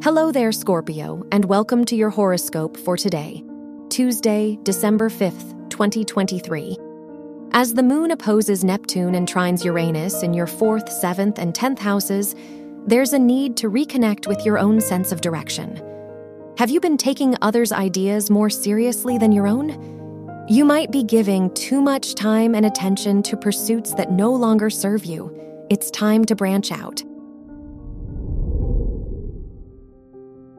Hello there, Scorpio, and welcome to your horoscope for today, Tuesday, December 5th, 2023. As the moon opposes Neptune and trines Uranus in your 4th, 7th, and 10th houses, there's a need to reconnect with your own sense of direction. Have you been taking others' ideas more seriously than your own? You might be giving too much time and attention to pursuits that no longer serve you. It's time to branch out.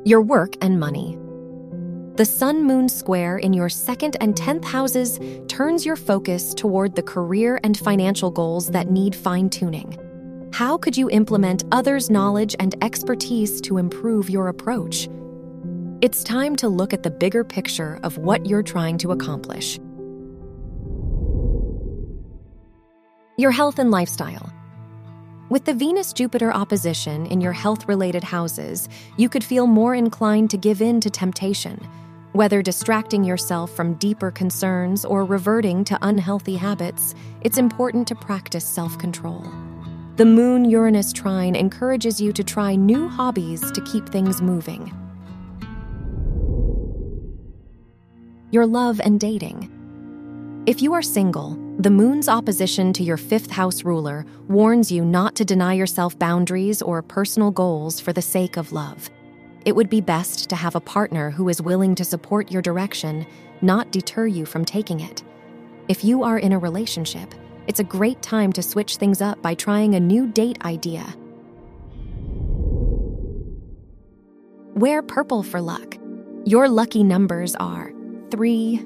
Your work and money. The Sun-Moon square in your 2nd and 10th houses turns your focus toward the career and financial goals that need fine-tuning. How could you implement others' knowledge and expertise to improve your approach? It's time to look at the bigger picture of what you're trying to accomplish. Your health and lifestyle. With the Venus-Jupiter opposition in your health-related houses, you could feel more inclined to give in to temptation, whether distracting yourself from deeper concerns or reverting to unhealthy habits. It's important to practice self-control. The Moon-Uranus trine encourages you to try new hobbies to keep things moving. Your love and dating. If you are single, the moon's opposition to your 5th house ruler warns you not to deny yourself boundaries or personal goals for the sake of love. It would be best to have a partner who is willing to support your direction, not deter you from taking it. If you are in a relationship, it's a great time to switch things up by trying a new date idea. Wear purple for luck. Your lucky numbers are 3,